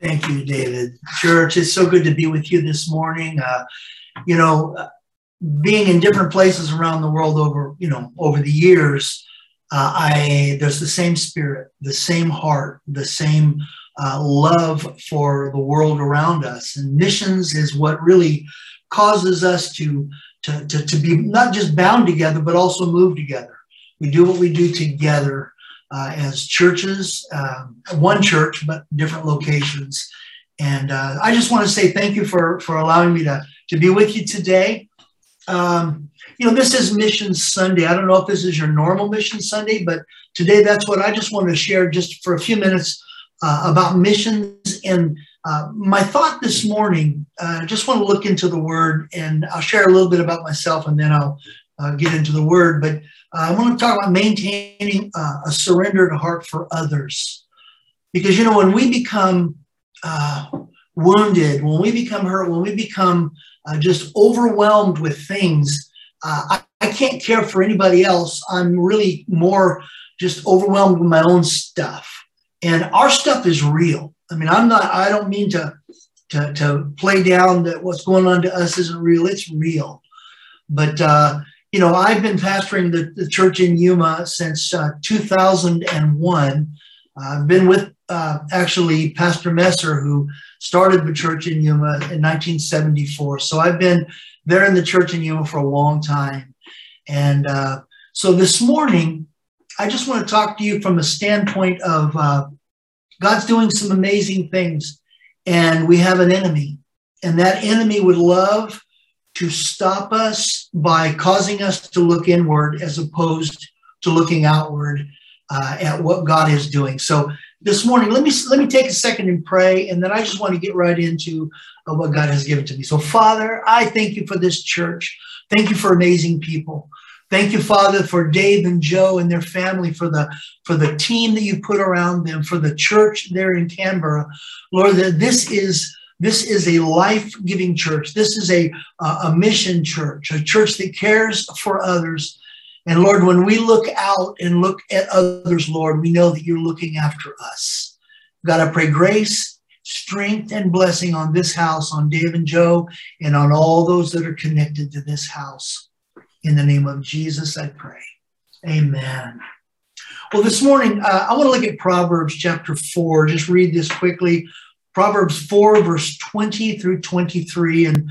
Thank you, David. Church, it's so good to be with you this morning. You know, being in different places around the world over the years, there's the same spirit, the same heart, the same love for the world around us. And missions is what really causes us to be not just bound together, but also move together. We do what we do together. As churches, one church, but different locations. And I just want to say thank you for allowing me to be with you today. You know, this is Mission Sunday. I don't know if this is your normal Mission Sunday, but today that's what I just want to share just for a few minutes about missions. And my thought this morning, I just want to look into the Word, and I'll share a little bit about myself, and then I'll get into the Word. But I want to talk about maintaining a surrendered heart for others. Because, you know, when we become wounded, when we become hurt, when we become just overwhelmed with things, I can't care for anybody else. I'm really more just overwhelmed with my own stuff. And our stuff is real. I mean, I don't mean to play down that what's going on to us isn't real. It's real. But, you know, I've been pastoring the church in Yuma since 2001. I've been with actually Pastor Messer, who started the church in Yuma in 1974. So I've been there in the church in Yuma for a long time. And so this morning, I just want to talk to you from a standpoint of God's doing some amazing things. And we have an enemy. And that enemy would love to stop us by causing us to look inward as opposed to looking outward at what God is doing. So this morning, let me take a second and pray, and then I just want to get right into what God has given to me. So, Father, I thank you for this church. Thank you for amazing people. Thank you, Father, for Dave and Joe and their family, for the team that you put around them, for the church there in Canberra. Lord, that this is a life-giving church. This is a mission church, a church that cares for others. And Lord, when we look out and look at others, Lord, we know that you're looking after us. God, I pray grace, strength, and blessing on this house, on Dave and Joe, and on all those that are connected to this house. In the name of Jesus, I pray. Amen. Well, this morning, I want to look at Proverbs chapter 4. Just read this quickly. Proverbs 4, verse 20 through 23. And,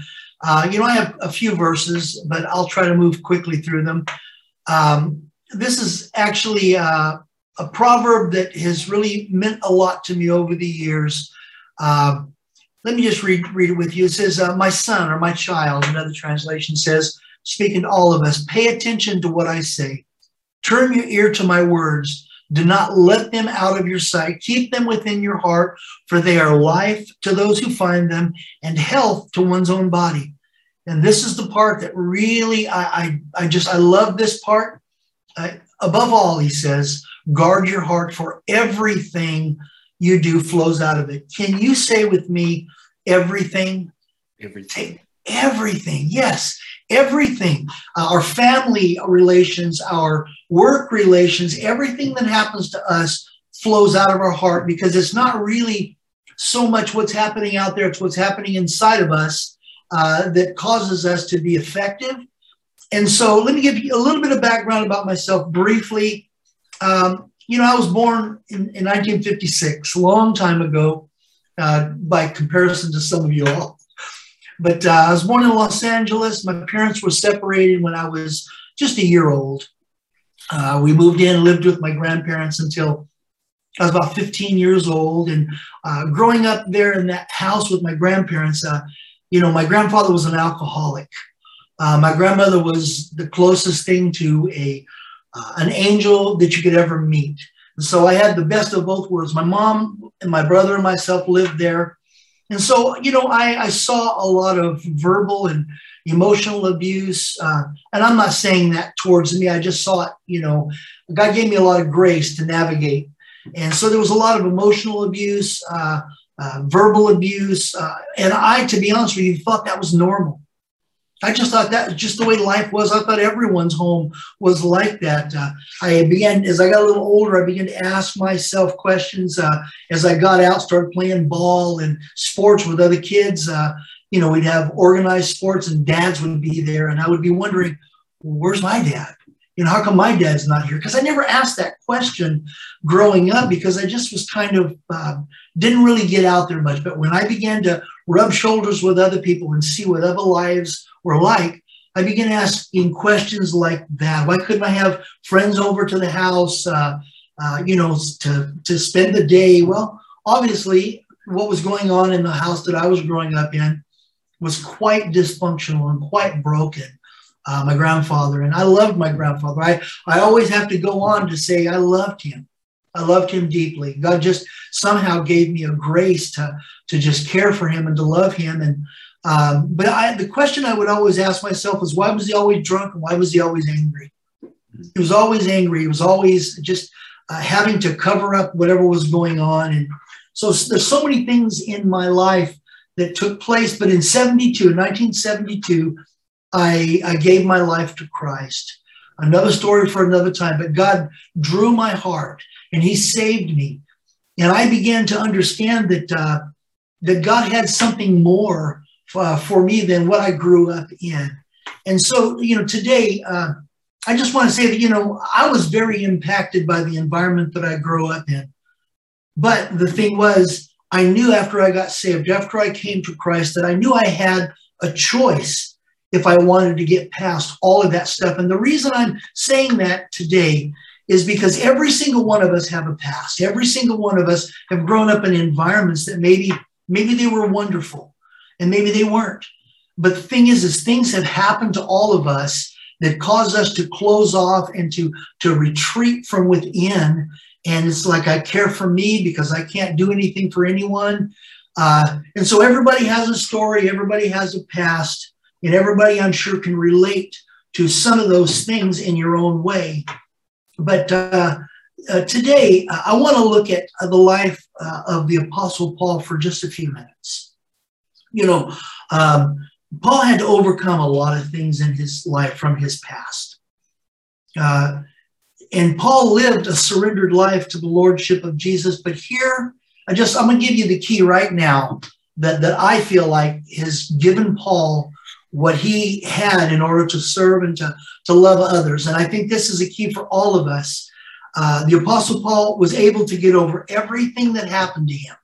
you know, I have a few verses, but I'll try to move quickly through them. This is actually a proverb that has really meant a lot to me over the years. Let me just read it with you. It says, my son or my child, another translation says, speaking to all of us, pay attention to what I say. Turn your ear to my words. Do not let them out of your sight. Keep them within your heart, for they are life to those who find them and health to one's own body. And this is the part that really, I love this part. Above all, he says, guard your heart, for everything you do flows out of it. Can you say with me, everything? Everything. Everything, yes. Everything, our family relations, our work relations, everything that happens to us flows out of our heart, because it's not really so much what's happening out there, it's what's happening inside of us that causes us to be effective. And so let me give you a little bit of background about myself briefly. You know, I was born in 1956, a long time ago, by comparison to some of you all. But I was born in Los Angeles. My parents were separated when I was just a year old. We moved in, lived with my grandparents until I was about 15 years old. And growing up there in that house with my grandparents, you know, my grandfather was an alcoholic. My grandmother was the closest thing to an angel that you could ever meet. And so I had the best of both worlds. My mom and my brother and myself lived there. And so, you know, I saw a lot of verbal and emotional abuse, and I'm not saying that towards me. I just saw it, you know, God gave me a lot of grace to navigate. And so there was a lot of emotional abuse, verbal abuse, and to be honest with you, thought that was normal. I just thought that was just the way life was. I thought everyone's home was like that. I began, as I got a little older, I began to ask myself questions. As I got out, started playing ball and sports with other kids. You know, we'd have organized sports and dads would be there. And I would be wondering, well, where's my dad? You know, how come my dad's not here? Because I never asked that question growing up because I just was kind of didn't really get out there much. But when I began to rub shoulders with other people and see what other lives were like, I began asking questions like that. Why couldn't I have friends over to the house, you know, to spend the day? Well, obviously, what was going on in the house that I was growing up in was quite dysfunctional and quite broken. My grandfather, and I loved my grandfather. I always have to go on to say I loved him. I loved him deeply. God just somehow gave me a grace to just care for him and to love him. And the question I would always ask myself was, why was he always drunk and why was he always angry? He was always angry. He was always just having to cover up whatever was going on. And so there's so many things in my life that took place. But in 1972, I gave my life to Christ. Another story for another time, but God drew my heart and he saved me. And I began to understand that that God had something more for me than what I grew up in. And so, you know, today, I just want to say that, you know, I was very impacted by the environment that I grew up in. But the thing was, I knew after I got saved, after I came to Christ, that I knew I had a choice if I wanted to get past all of that stuff. And the reason I'm saying that today is because every single one of us have a past. Every single one of us have grown up in environments that maybe they were wonderful and maybe they weren't. But the thing is things have happened to all of us that cause us to close off and to retreat from within. And it's like, I care for me because I can't do anything for anyone. And so everybody has a story. Everybody has a past. And everybody, I'm sure, can relate to some of those things in your own way. But today, I want to look at the life of the Apostle Paul for just a few minutes. You know, Paul had to overcome a lot of things in his life from his past. And Paul lived a surrendered life to the Lordship of Jesus. But here, I'm going to give you the key right now that I feel like has given Paul what he had in order to serve and to love others. And I think this is a key for all of us. The Apostle Paul was able to get over everything that happened to him.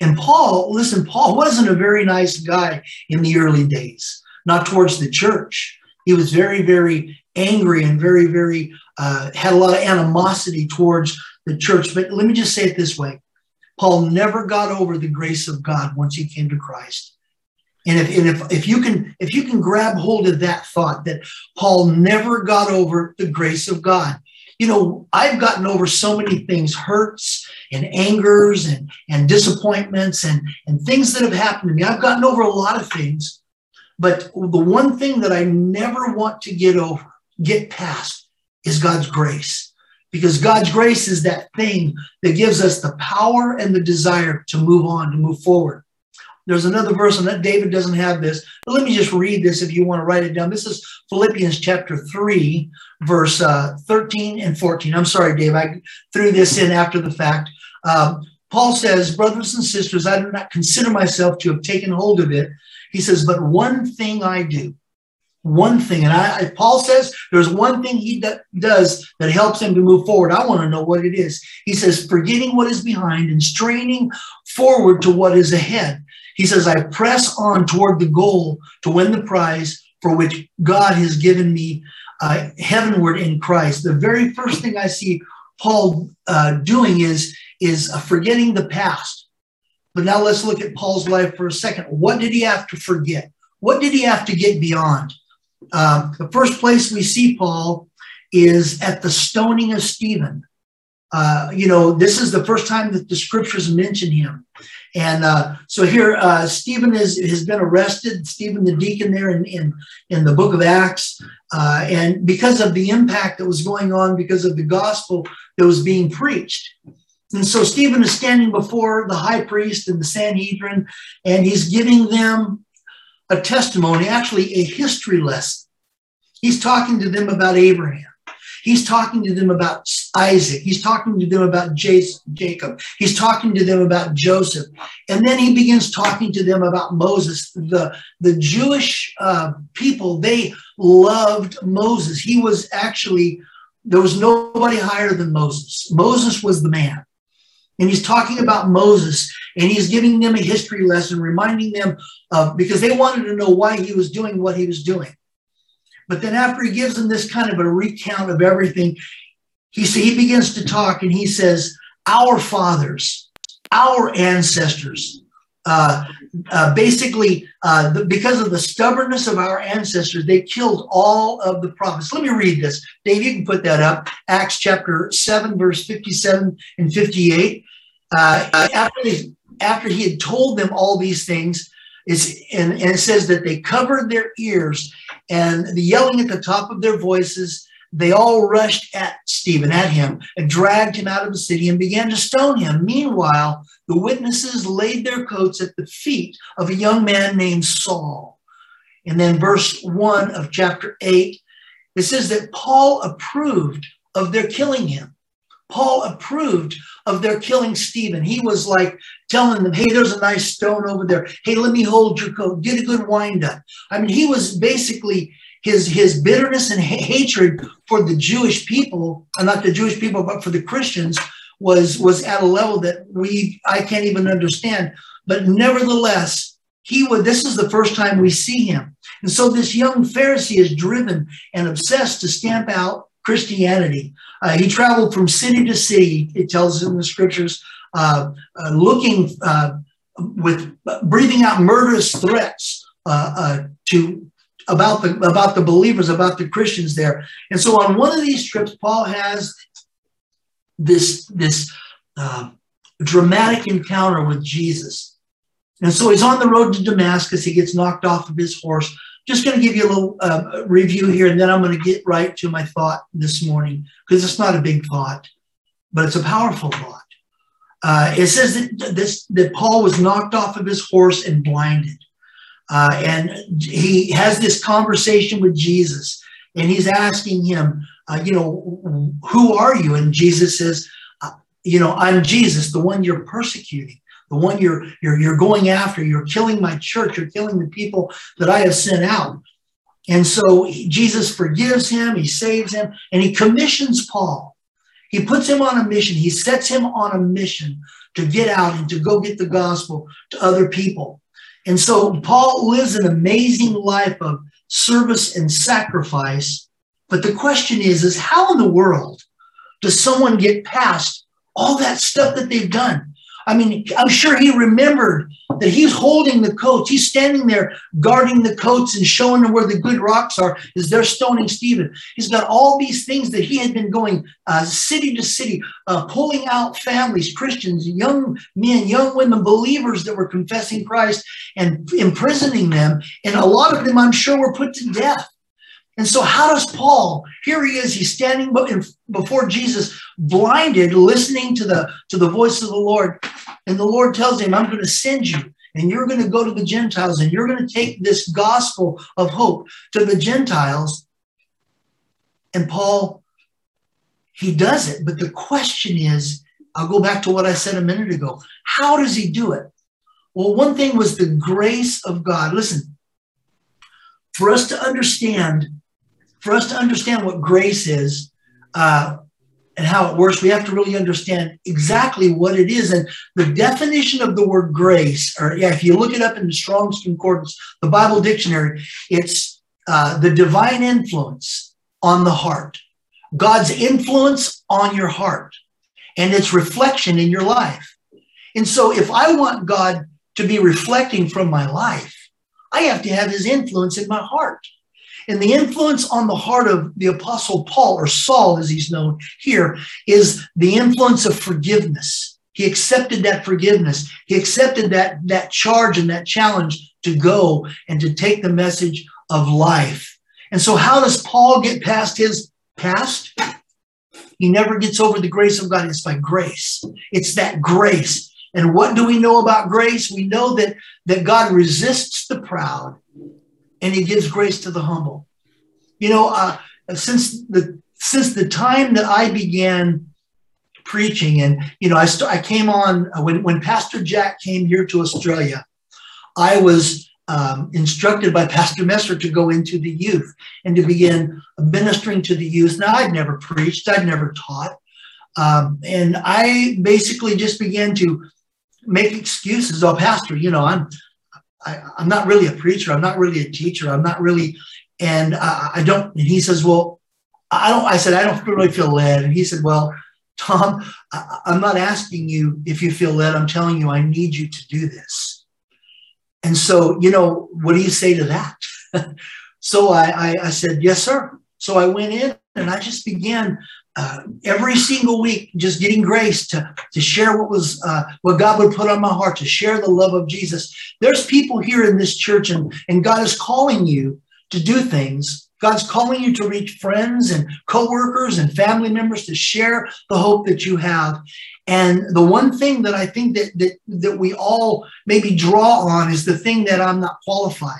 And Paul wasn't a very nice guy in the early days, not towards the church. He was very, very angry and very, very, had a lot of animosity towards the church. But let me just say it this way. Paul never got over the grace of God once he came to Christ. And if you can grab hold of that thought that Paul never got over the grace of God, you know, I've gotten over so many things, hurts and angers and disappointments and things that have happened to me. I've gotten over a lot of things, but the one thing that I never want to get past is God's grace, because God's grace is that thing that gives us the power and the desire to move on, to move forward. There's another verse, and David doesn't have this, but let me just read this if you want to write it down. This is Philippians chapter 3, verse 13 and 14. I'm sorry, Dave, I threw this in after the fact. Paul says, brothers and sisters, I do not consider myself to have taken hold of it. He says, but one thing I do, one thing. And Paul says there's one thing he does that helps him to move forward. I want to know what it is. He says, forgetting what is behind and straining forward to what is ahead. He says, I press on toward the goal to win the prize for which God has given me heavenward in Christ. The very first thing I see Paul doing is forgetting the past. But now let's look at Paul's life for a second. What did he have to forget? What did he have to get beyond? The first place we see Paul is at the stoning of Stephen. You know, this is the first time that the scriptures mention him. And so here, Stephen has been arrested, Stephen the deacon there in the book of Acts. And because of the impact that was going on, because of the gospel that was being preached. And so Stephen is standing before the high priest and the Sanhedrin, and he's giving them a testimony, actually a history lesson. He's talking to them about Abraham. He's talking to them about Isaac. He's talking to them about Jacob. He's talking to them about Joseph. And then he begins talking to them about Moses. The Jewish people, they loved Moses. He was actually, there was nobody higher than Moses. Moses was the man. And he's talking about Moses, and he's giving them a history lesson, reminding them of, because they wanted to know why he was doing what he was doing. But then after he gives them this kind of a recount of everything, he begins to talk, and he says, our fathers, our ancestors, because of the stubbornness of our ancestors, they killed all of the prophets. Let me read this. Dave, you can put that up. Acts chapter 7, verse 57 and 58. After he had told them all these things, and it says that they covered their ears and the yelling at the top of their voices, they all rushed at Stephen, at him, and dragged him out of the city and began to stone him. Meanwhile, the witnesses laid their coats at the feet of a young man named Saul. And then verse 1 of chapter 8, it says that Paul approved of their killing him. Paul approved of their killing Stephen. He was like telling them, hey, there's a nice stone over there. Hey, let me hold your coat. Get a good wind up. I mean, he was basically, his bitterness and hatred for the Jewish people, and not the Jewish people, but for the Christians, was at a level that I can't even understand. But nevertheless, this is the first time we see him. And so this young Pharisee is driven and obsessed to stamp out Christianity. He traveled from city to city, it tells us in the scriptures, breathing out murderous threats about the believers, about the Christians there. And so on one of these trips, Paul has this dramatic encounter with Jesus. And so he's on the road to Damascus. He gets knocked off of his horse. Just going to give you a little review here, and then I'm going to get right to my thought this morning, because it's not a big thought, but it's a powerful thought. It says that Paul was knocked off of his horse and blinded. And he has this conversation with Jesus, and he's asking him, who are you? And Jesus says, I'm Jesus, the one you're persecuting, the one you're going after. You're killing my church. You're killing the people that I have sent out. And so Jesus forgives him. He saves him, and he commissions Paul. He puts him on a mission. He sets him on a mission to get out and to go get the gospel to other people. And so Paul lives an amazing life of service and sacrifice. But the question is how in the world does someone get past all that stuff that they've done? I mean, I'm sure he remembered that he's holding the coats. He's standing there guarding the coats and showing them where the good rocks are as they're stoning Stephen. He's got all these things that he had been going city to city, pulling out families, Christians, young men, young women, believers that were confessing Christ, and imprisoning them. And a lot of them, I'm sure, were put to death. And so how does Paul, here he is, he's standing before Jesus, blinded, listening to the voice of the Lord. And the Lord tells him, I'm going to send you, and you're going to go to the Gentiles, and you're going to take this gospel of hope to the Gentiles. And Paul, he does it. But the question is, I'll go back to what I said a minute ago. How does he do it? Well, one thing was the grace of God. Listen, for us to understand what grace is and how it works, we have to really understand exactly what it is. And the definition of the word grace, if you look it up in the Strong's Concordance, the Bible dictionary, it's the divine influence on the heart, God's influence on your heart, and its reflection in your life. And so if I want God to be reflecting from my life, I have to have his influence in my heart. And the influence on the heart of the Apostle Paul, or Saul as he's known here, is the influence of forgiveness. He accepted that forgiveness. He accepted that charge and that challenge to go and to take the message of life. And so how does Paul get past his past? He never gets over the grace of God. It's by grace. It's that grace. And what do we know about grace? We know that God resists the proud and he gives grace to the humble. You know, since the time that I began preaching, and you know, I came on when Pastor Jack came here to Australia, I was instructed by Pastor Messer to go into the youth and to begin ministering to the youth. Now, I'd never preached, I'd never taught, and I basically just began to make excuses. Oh, Pastor, you know, I'm not really a preacher. I'm not really a teacher. I'm not really, and I don't. And he says, well, I don't. I said, I don't really feel led. And he said, well, Tom, I'm not asking you if you feel led. I'm telling you, I need you to do this. And so, you know, what do you say to that? So I said, yes, sir. So I went in and I just began every single week, just getting grace to share what God would put on my heart, to share the love of Jesus. There's people here in this church, and God is calling you to do things. God's calling you to reach friends and coworkers and family members, to share the hope that you have. And the one thing that I think that we all maybe draw on is the thing that I'm not qualified.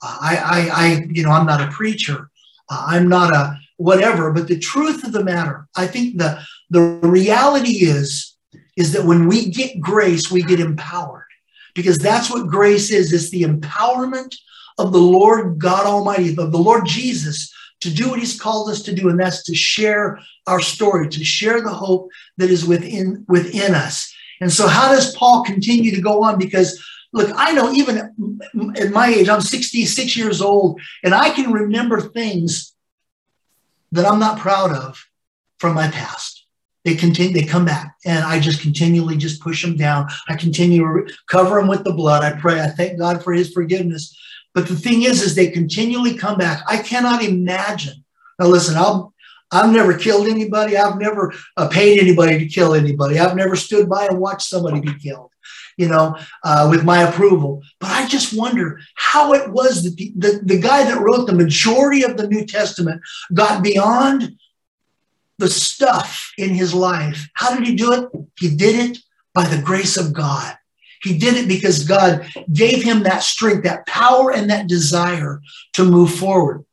I'm not a preacher. I'm not a whatever. But the truth of the matter, I think the reality is that when we get grace, we get empowered, because that's what grace is. It's the empowerment of the Lord God Almighty, of the Lord Jesus, to do what he's called us to do, and that's to share our story, to share the hope that is within us. And so how does Paul continue to go on? Because, look, I know even at my age, I'm 66 years old, and I can remember things that I'm not proud of from my past. They come back, and I just continually just push them down. I continue to cover them with the blood. I pray. I thank God for his forgiveness. But the thing is they continually come back. I cannot imagine. Now, listen, I've never killed anybody. I've never paid anybody to kill anybody. I've never stood by and watched somebody be killed, you know, with my approval. But I just wonder how it was that the guy that wrote the majority of the New Testament got beyond the stuff in his life. How did he do it? He did it by the grace of God. He did it because God gave him that strength, that power, and that desire to move forward.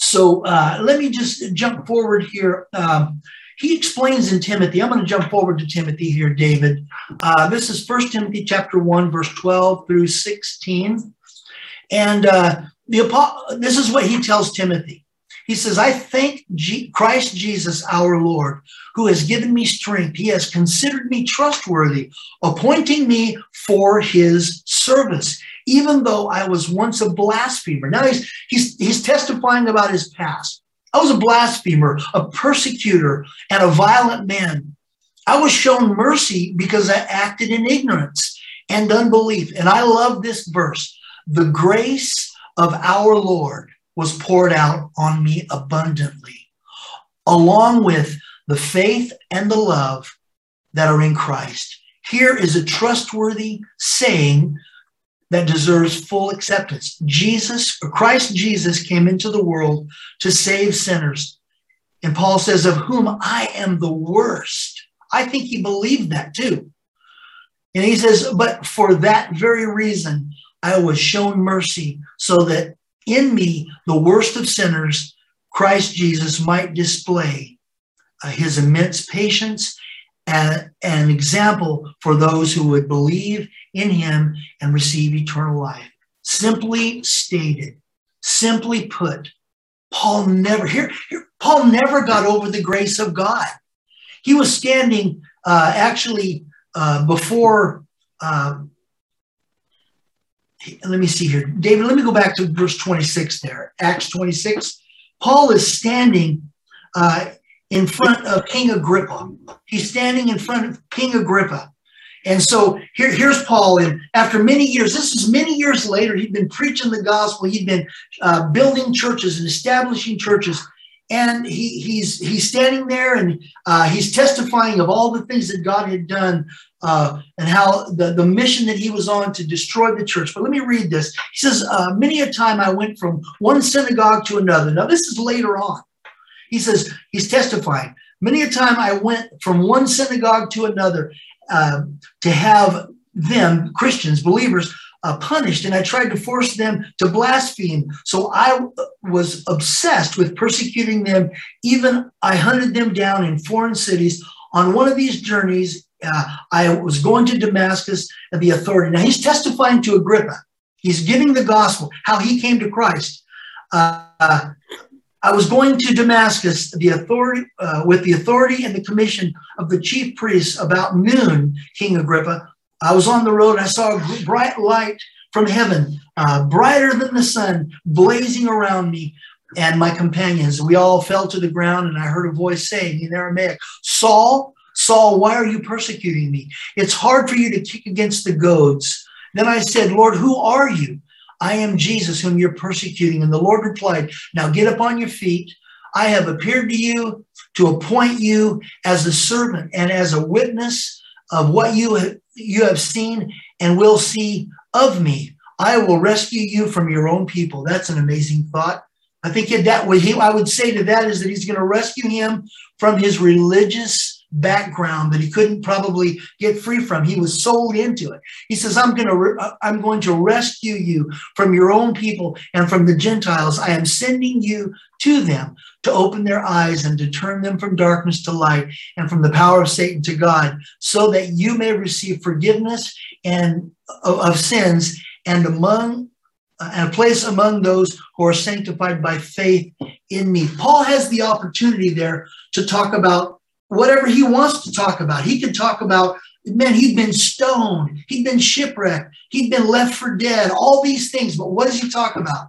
So let me just jump forward here. He explains in Timothy. I'm going to jump forward to Timothy here, David. This is 1 Timothy chapter 1, verse 12 through 16. And this is what he tells Timothy. He says, I thank Christ Jesus, our Lord, who has given me strength. He has considered me trustworthy, appointing me for his service, even though I was once a blasphemer. Now he's testifying about his past. I was a blasphemer, a persecutor, and a violent man. I was shown mercy because I acted in ignorance and unbelief. And I love this verse. The grace of our Lord was poured out on me abundantly, along with the faith and the love that are in Christ. Here is a trustworthy saying that deserves full acceptance. Christ Jesus came into the world to save sinners. And Paul says, of whom I am the worst. I think he believed that too. And he says, but for that very reason, I was shown mercy, so that in me, the worst of sinners, Christ Jesus might display his immense patience and an example for those who would believe in him and receive eternal life. Simply stated, simply put, Paul never got over the grace of God. He was standing before. Let me see here. David, let me go back to verse 26 there. Acts 26. Paul is standing in front of King Agrippa. He's standing in front of King Agrippa. And so here's Paul. And after many years, this is many years later, he'd been preaching the gospel. He'd been building churches and establishing churches. And he's standing there, and he's testifying of all the things that God had done and how the mission that he was on to destroy the church. But let me read this. He says, many a time I went from one synagogue to another. Now, this is later on. He says, he's testifying. Many a time I went from one synagogue to another to have them, Christians, believers, punished, and I tried to force them to blaspheme. So I was obsessed with persecuting them. Even I hunted them down in foreign cities. On one of these journeys, I was going to Damascus, and the authority. Now he's testifying to Agrippa. He's giving the gospel, how he came to Christ. I was going to Damascus, with the authority and the commission of the chief priests. About noon, King Agrippa, I was on the road, and I saw a bright light from heaven, brighter than the sun, blazing around me and my companions. We all fell to the ground, and I heard a voice saying in Aramaic, "Saul, Saul, why are you persecuting me? It's hard for you to kick against the goads." Then I said, "Lord, who are you?" "I am Jesus, whom you're persecuting." And the Lord replied, "Now get up on your feet. I have appeared to you to appoint you as a servant and as a witness of what you have seen and will see of me. I will rescue you from your own people." That's an amazing thought. I think that what I would say to that is that he's going to rescue him from his religious background that he couldn't probably get free from. He was sold into it. He says, I'm going to rescue you from your own people and from the Gentiles. I am sending you to them to open their eyes and to turn them from darkness to light and from the power of Satan to God, so that you may receive forgiveness and of sins and a place among those who are sanctified by faith in me. Paul has the opportunity there to talk about whatever he wants to talk about. He could talk about, man, he'd been stoned, he'd been shipwrecked, he'd been left for dead, all these things. But what does he talk about?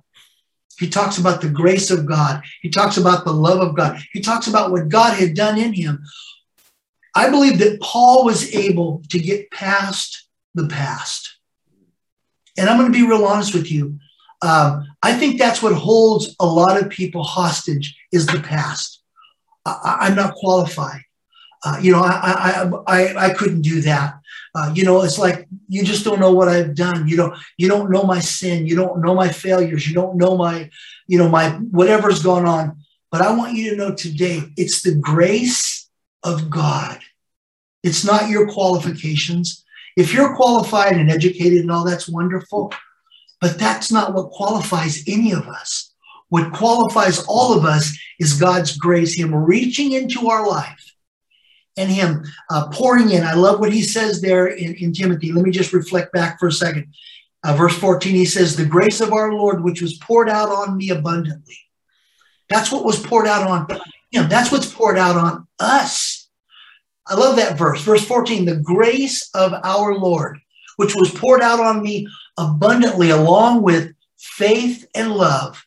He talks about the grace of God. He talks about the love of God. He talks about what God had done in him. I believe that Paul was able to get past the past. And I'm going to be real honest with you. I think that's what holds a lot of people hostage, is the past. I'm not qualified. I couldn't do that. It's like, you just don't know what I've done. You don't know my sin. You don't know my failures. You don't know my whatever's going on. But I want you to know today, it's the grace of God. It's not your qualifications. If you're qualified and educated and all, that's wonderful. But that's not what qualifies any of us. What qualifies all of us is God's grace, him reaching into our life and him pouring in. I love what he says there in Timothy. Let me just reflect back for a second. Verse 14, he says, "The grace of our Lord, which was poured out on me abundantly." That's what was poured out on him. That's what's poured out on us. I love that verse. Verse 14, "The grace of our Lord, which was poured out on me abundantly, along with faith and love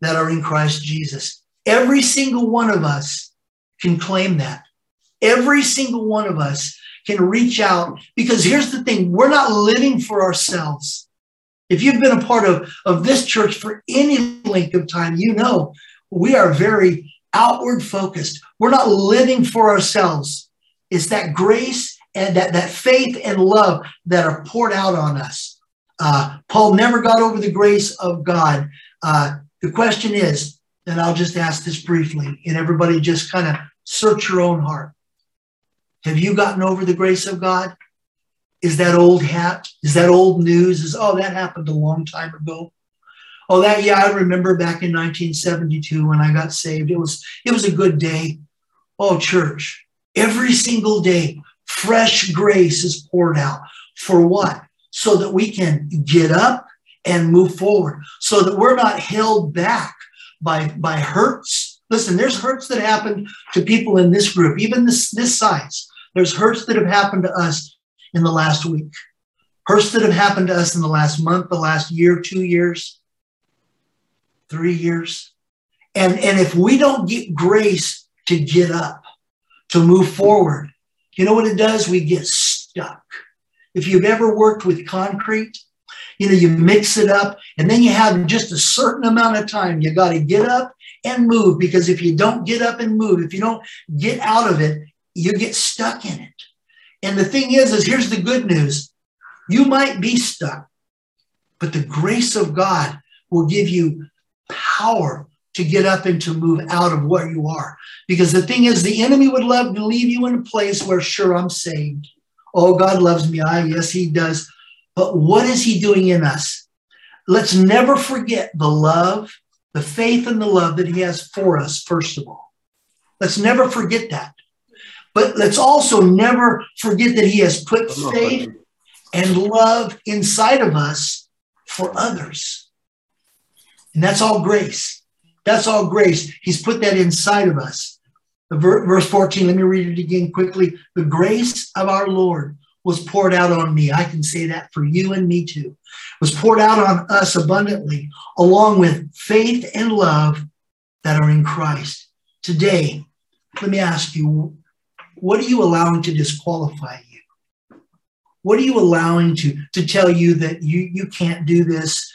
that are in Christ Jesus." Every single one of us can claim that. Every single one of us can reach out, because here's the thing, we're not living for ourselves. If you've been a part of this church for any length of time, you know we are very outward focused. We're not living for ourselves. It's that grace and that faith and love that are poured out on us. Paul never got over the grace of God. The question is, and I'll just ask this briefly, and everybody just kind of search your own heart. Have you gotten over the grace of God? Is that old hat? Is that old news? That happened a long time ago. I remember back in 1972 when I got saved. It was a good day. Oh, church, every single day, fresh grace is poured out. For what? So that we can get up and move forward, so that we're not held back by hurts. Listen, there's hurts that happened to people in this group, even this size. There's hurts that have happened to us in the last week, hurts that have happened to us in the last month, the last year, 2 years, 3 years. And if we don't get grace to get up, to move forward, you know what it does? We get stuck. If you've ever worked with concrete, you mix it up, and then you have just a certain amount of time. You got to get up and move, because if you don't get up and move, if you don't get out of it, you get stuck in it. And the thing is here's the good news. You might be stuck, but the grace of God will give you power to get up and to move out of where you are. Because the thing is, the enemy would love to leave you in a place where, sure, I'm saved. Oh, God loves me. Yes, he does. But what is he doing in us? Let's never forget the love, the faith and the love that he has for us, first of all. Let's never forget that. But let's also never forget that he has put faith and love inside of us for others. And that's all grace. That's all grace. He's put that inside of us. Verse 14, let me read it again quickly. The grace of our Lord was poured out on me. I can say that for you and me too. Was poured out on us abundantly, along with faith and love that are in Christ. Today, let me ask you, what are you allowing to disqualify you? What are you allowing to tell you that you can't do this?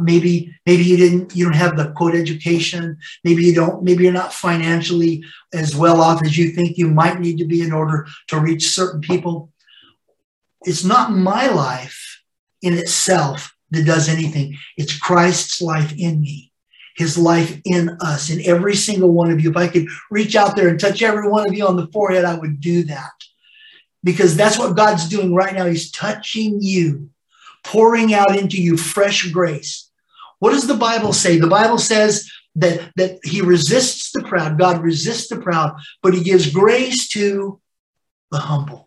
Maybe you don't have the quote education. Maybe you're not financially as well off as you think you might need to be in order to reach certain people. It's not my life in itself that does anything. It's Christ's life in me, his life in us, in every single one of you. If I could reach out there and touch every one of you on the forehead, I would do that, because that's what God's doing right now. He's touching you, pouring out into you fresh grace. What does the Bible say? The Bible says that he resists the proud. God resists the proud, but he gives grace to the humble.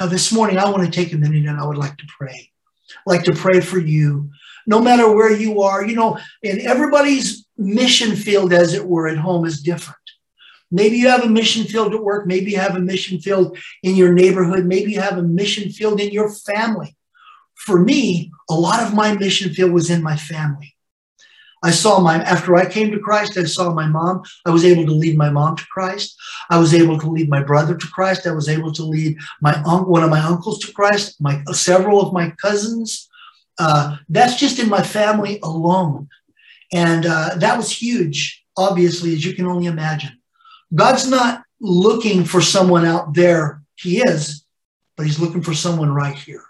Now, this morning, I want to take a minute and I would like to pray. I'd like to pray for you, no matter where you are. You know, in everybody's mission field, as it were, at home is different. Maybe you have a mission field at work. Maybe you have a mission field in your neighborhood. Maybe you have a mission field in your family. For me, a lot of my mission field was in my family. After I came to Christ, I saw my mom. I was able to lead my mom to Christ. I was able to lead my brother to Christ. I was able to lead one of my uncles to Christ, several of my cousins. That's just in my family alone. And that was huge, obviously, as you can only imagine. God's not looking for someone out there. He is, but he's looking for someone right here.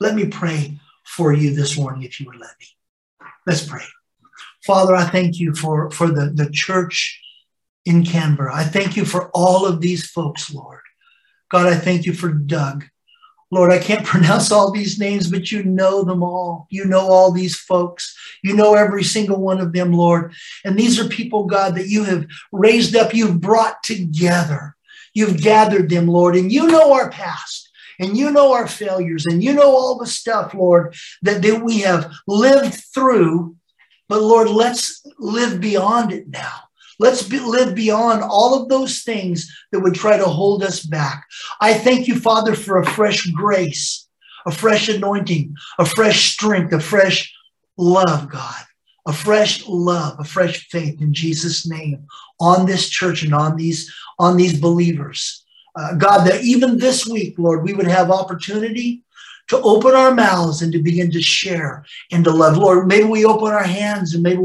Let me pray for you this morning, if you would let me. Let's pray. Father, I thank you for the church in Canberra. I thank you for all of these folks, Lord. God, I thank you for Doug. Lord, I can't pronounce all these names, but you know them all. You know all these folks. You know every single one of them, Lord. And these are people, God, that you have raised up, you've brought together. You've gathered them, Lord, and you know our past. And you know our failures, and you know all the stuff, Lord, that we have lived through. But Lord, let's live beyond it now. Let's live beyond all of those things that would try to hold us back. I thank you, Father, for a fresh grace, a fresh anointing, a fresh strength, a fresh love, God, a fresh love, a fresh faith in Jesus' name on this church and on these believers. God, that even this week, Lord, we would have opportunity to open our mouths and to begin to share and to love. Lord, maybe we open our hands and maybe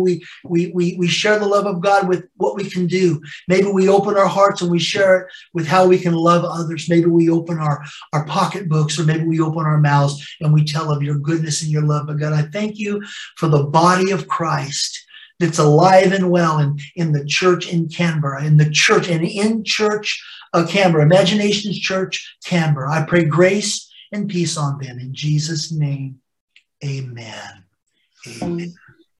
we share the love of God with what we can do. Maybe we open our hearts and we share it with how we can love others. Maybe we open our pocketbooks, or maybe we open our mouths and we tell of your goodness and your love. But God, I thank you for the body of Christ that's alive and well in the church in Canberra, in the church and in church Canberra, Imaginations Church, Canberra. I pray grace and peace on them. In Jesus' name, amen. Amen.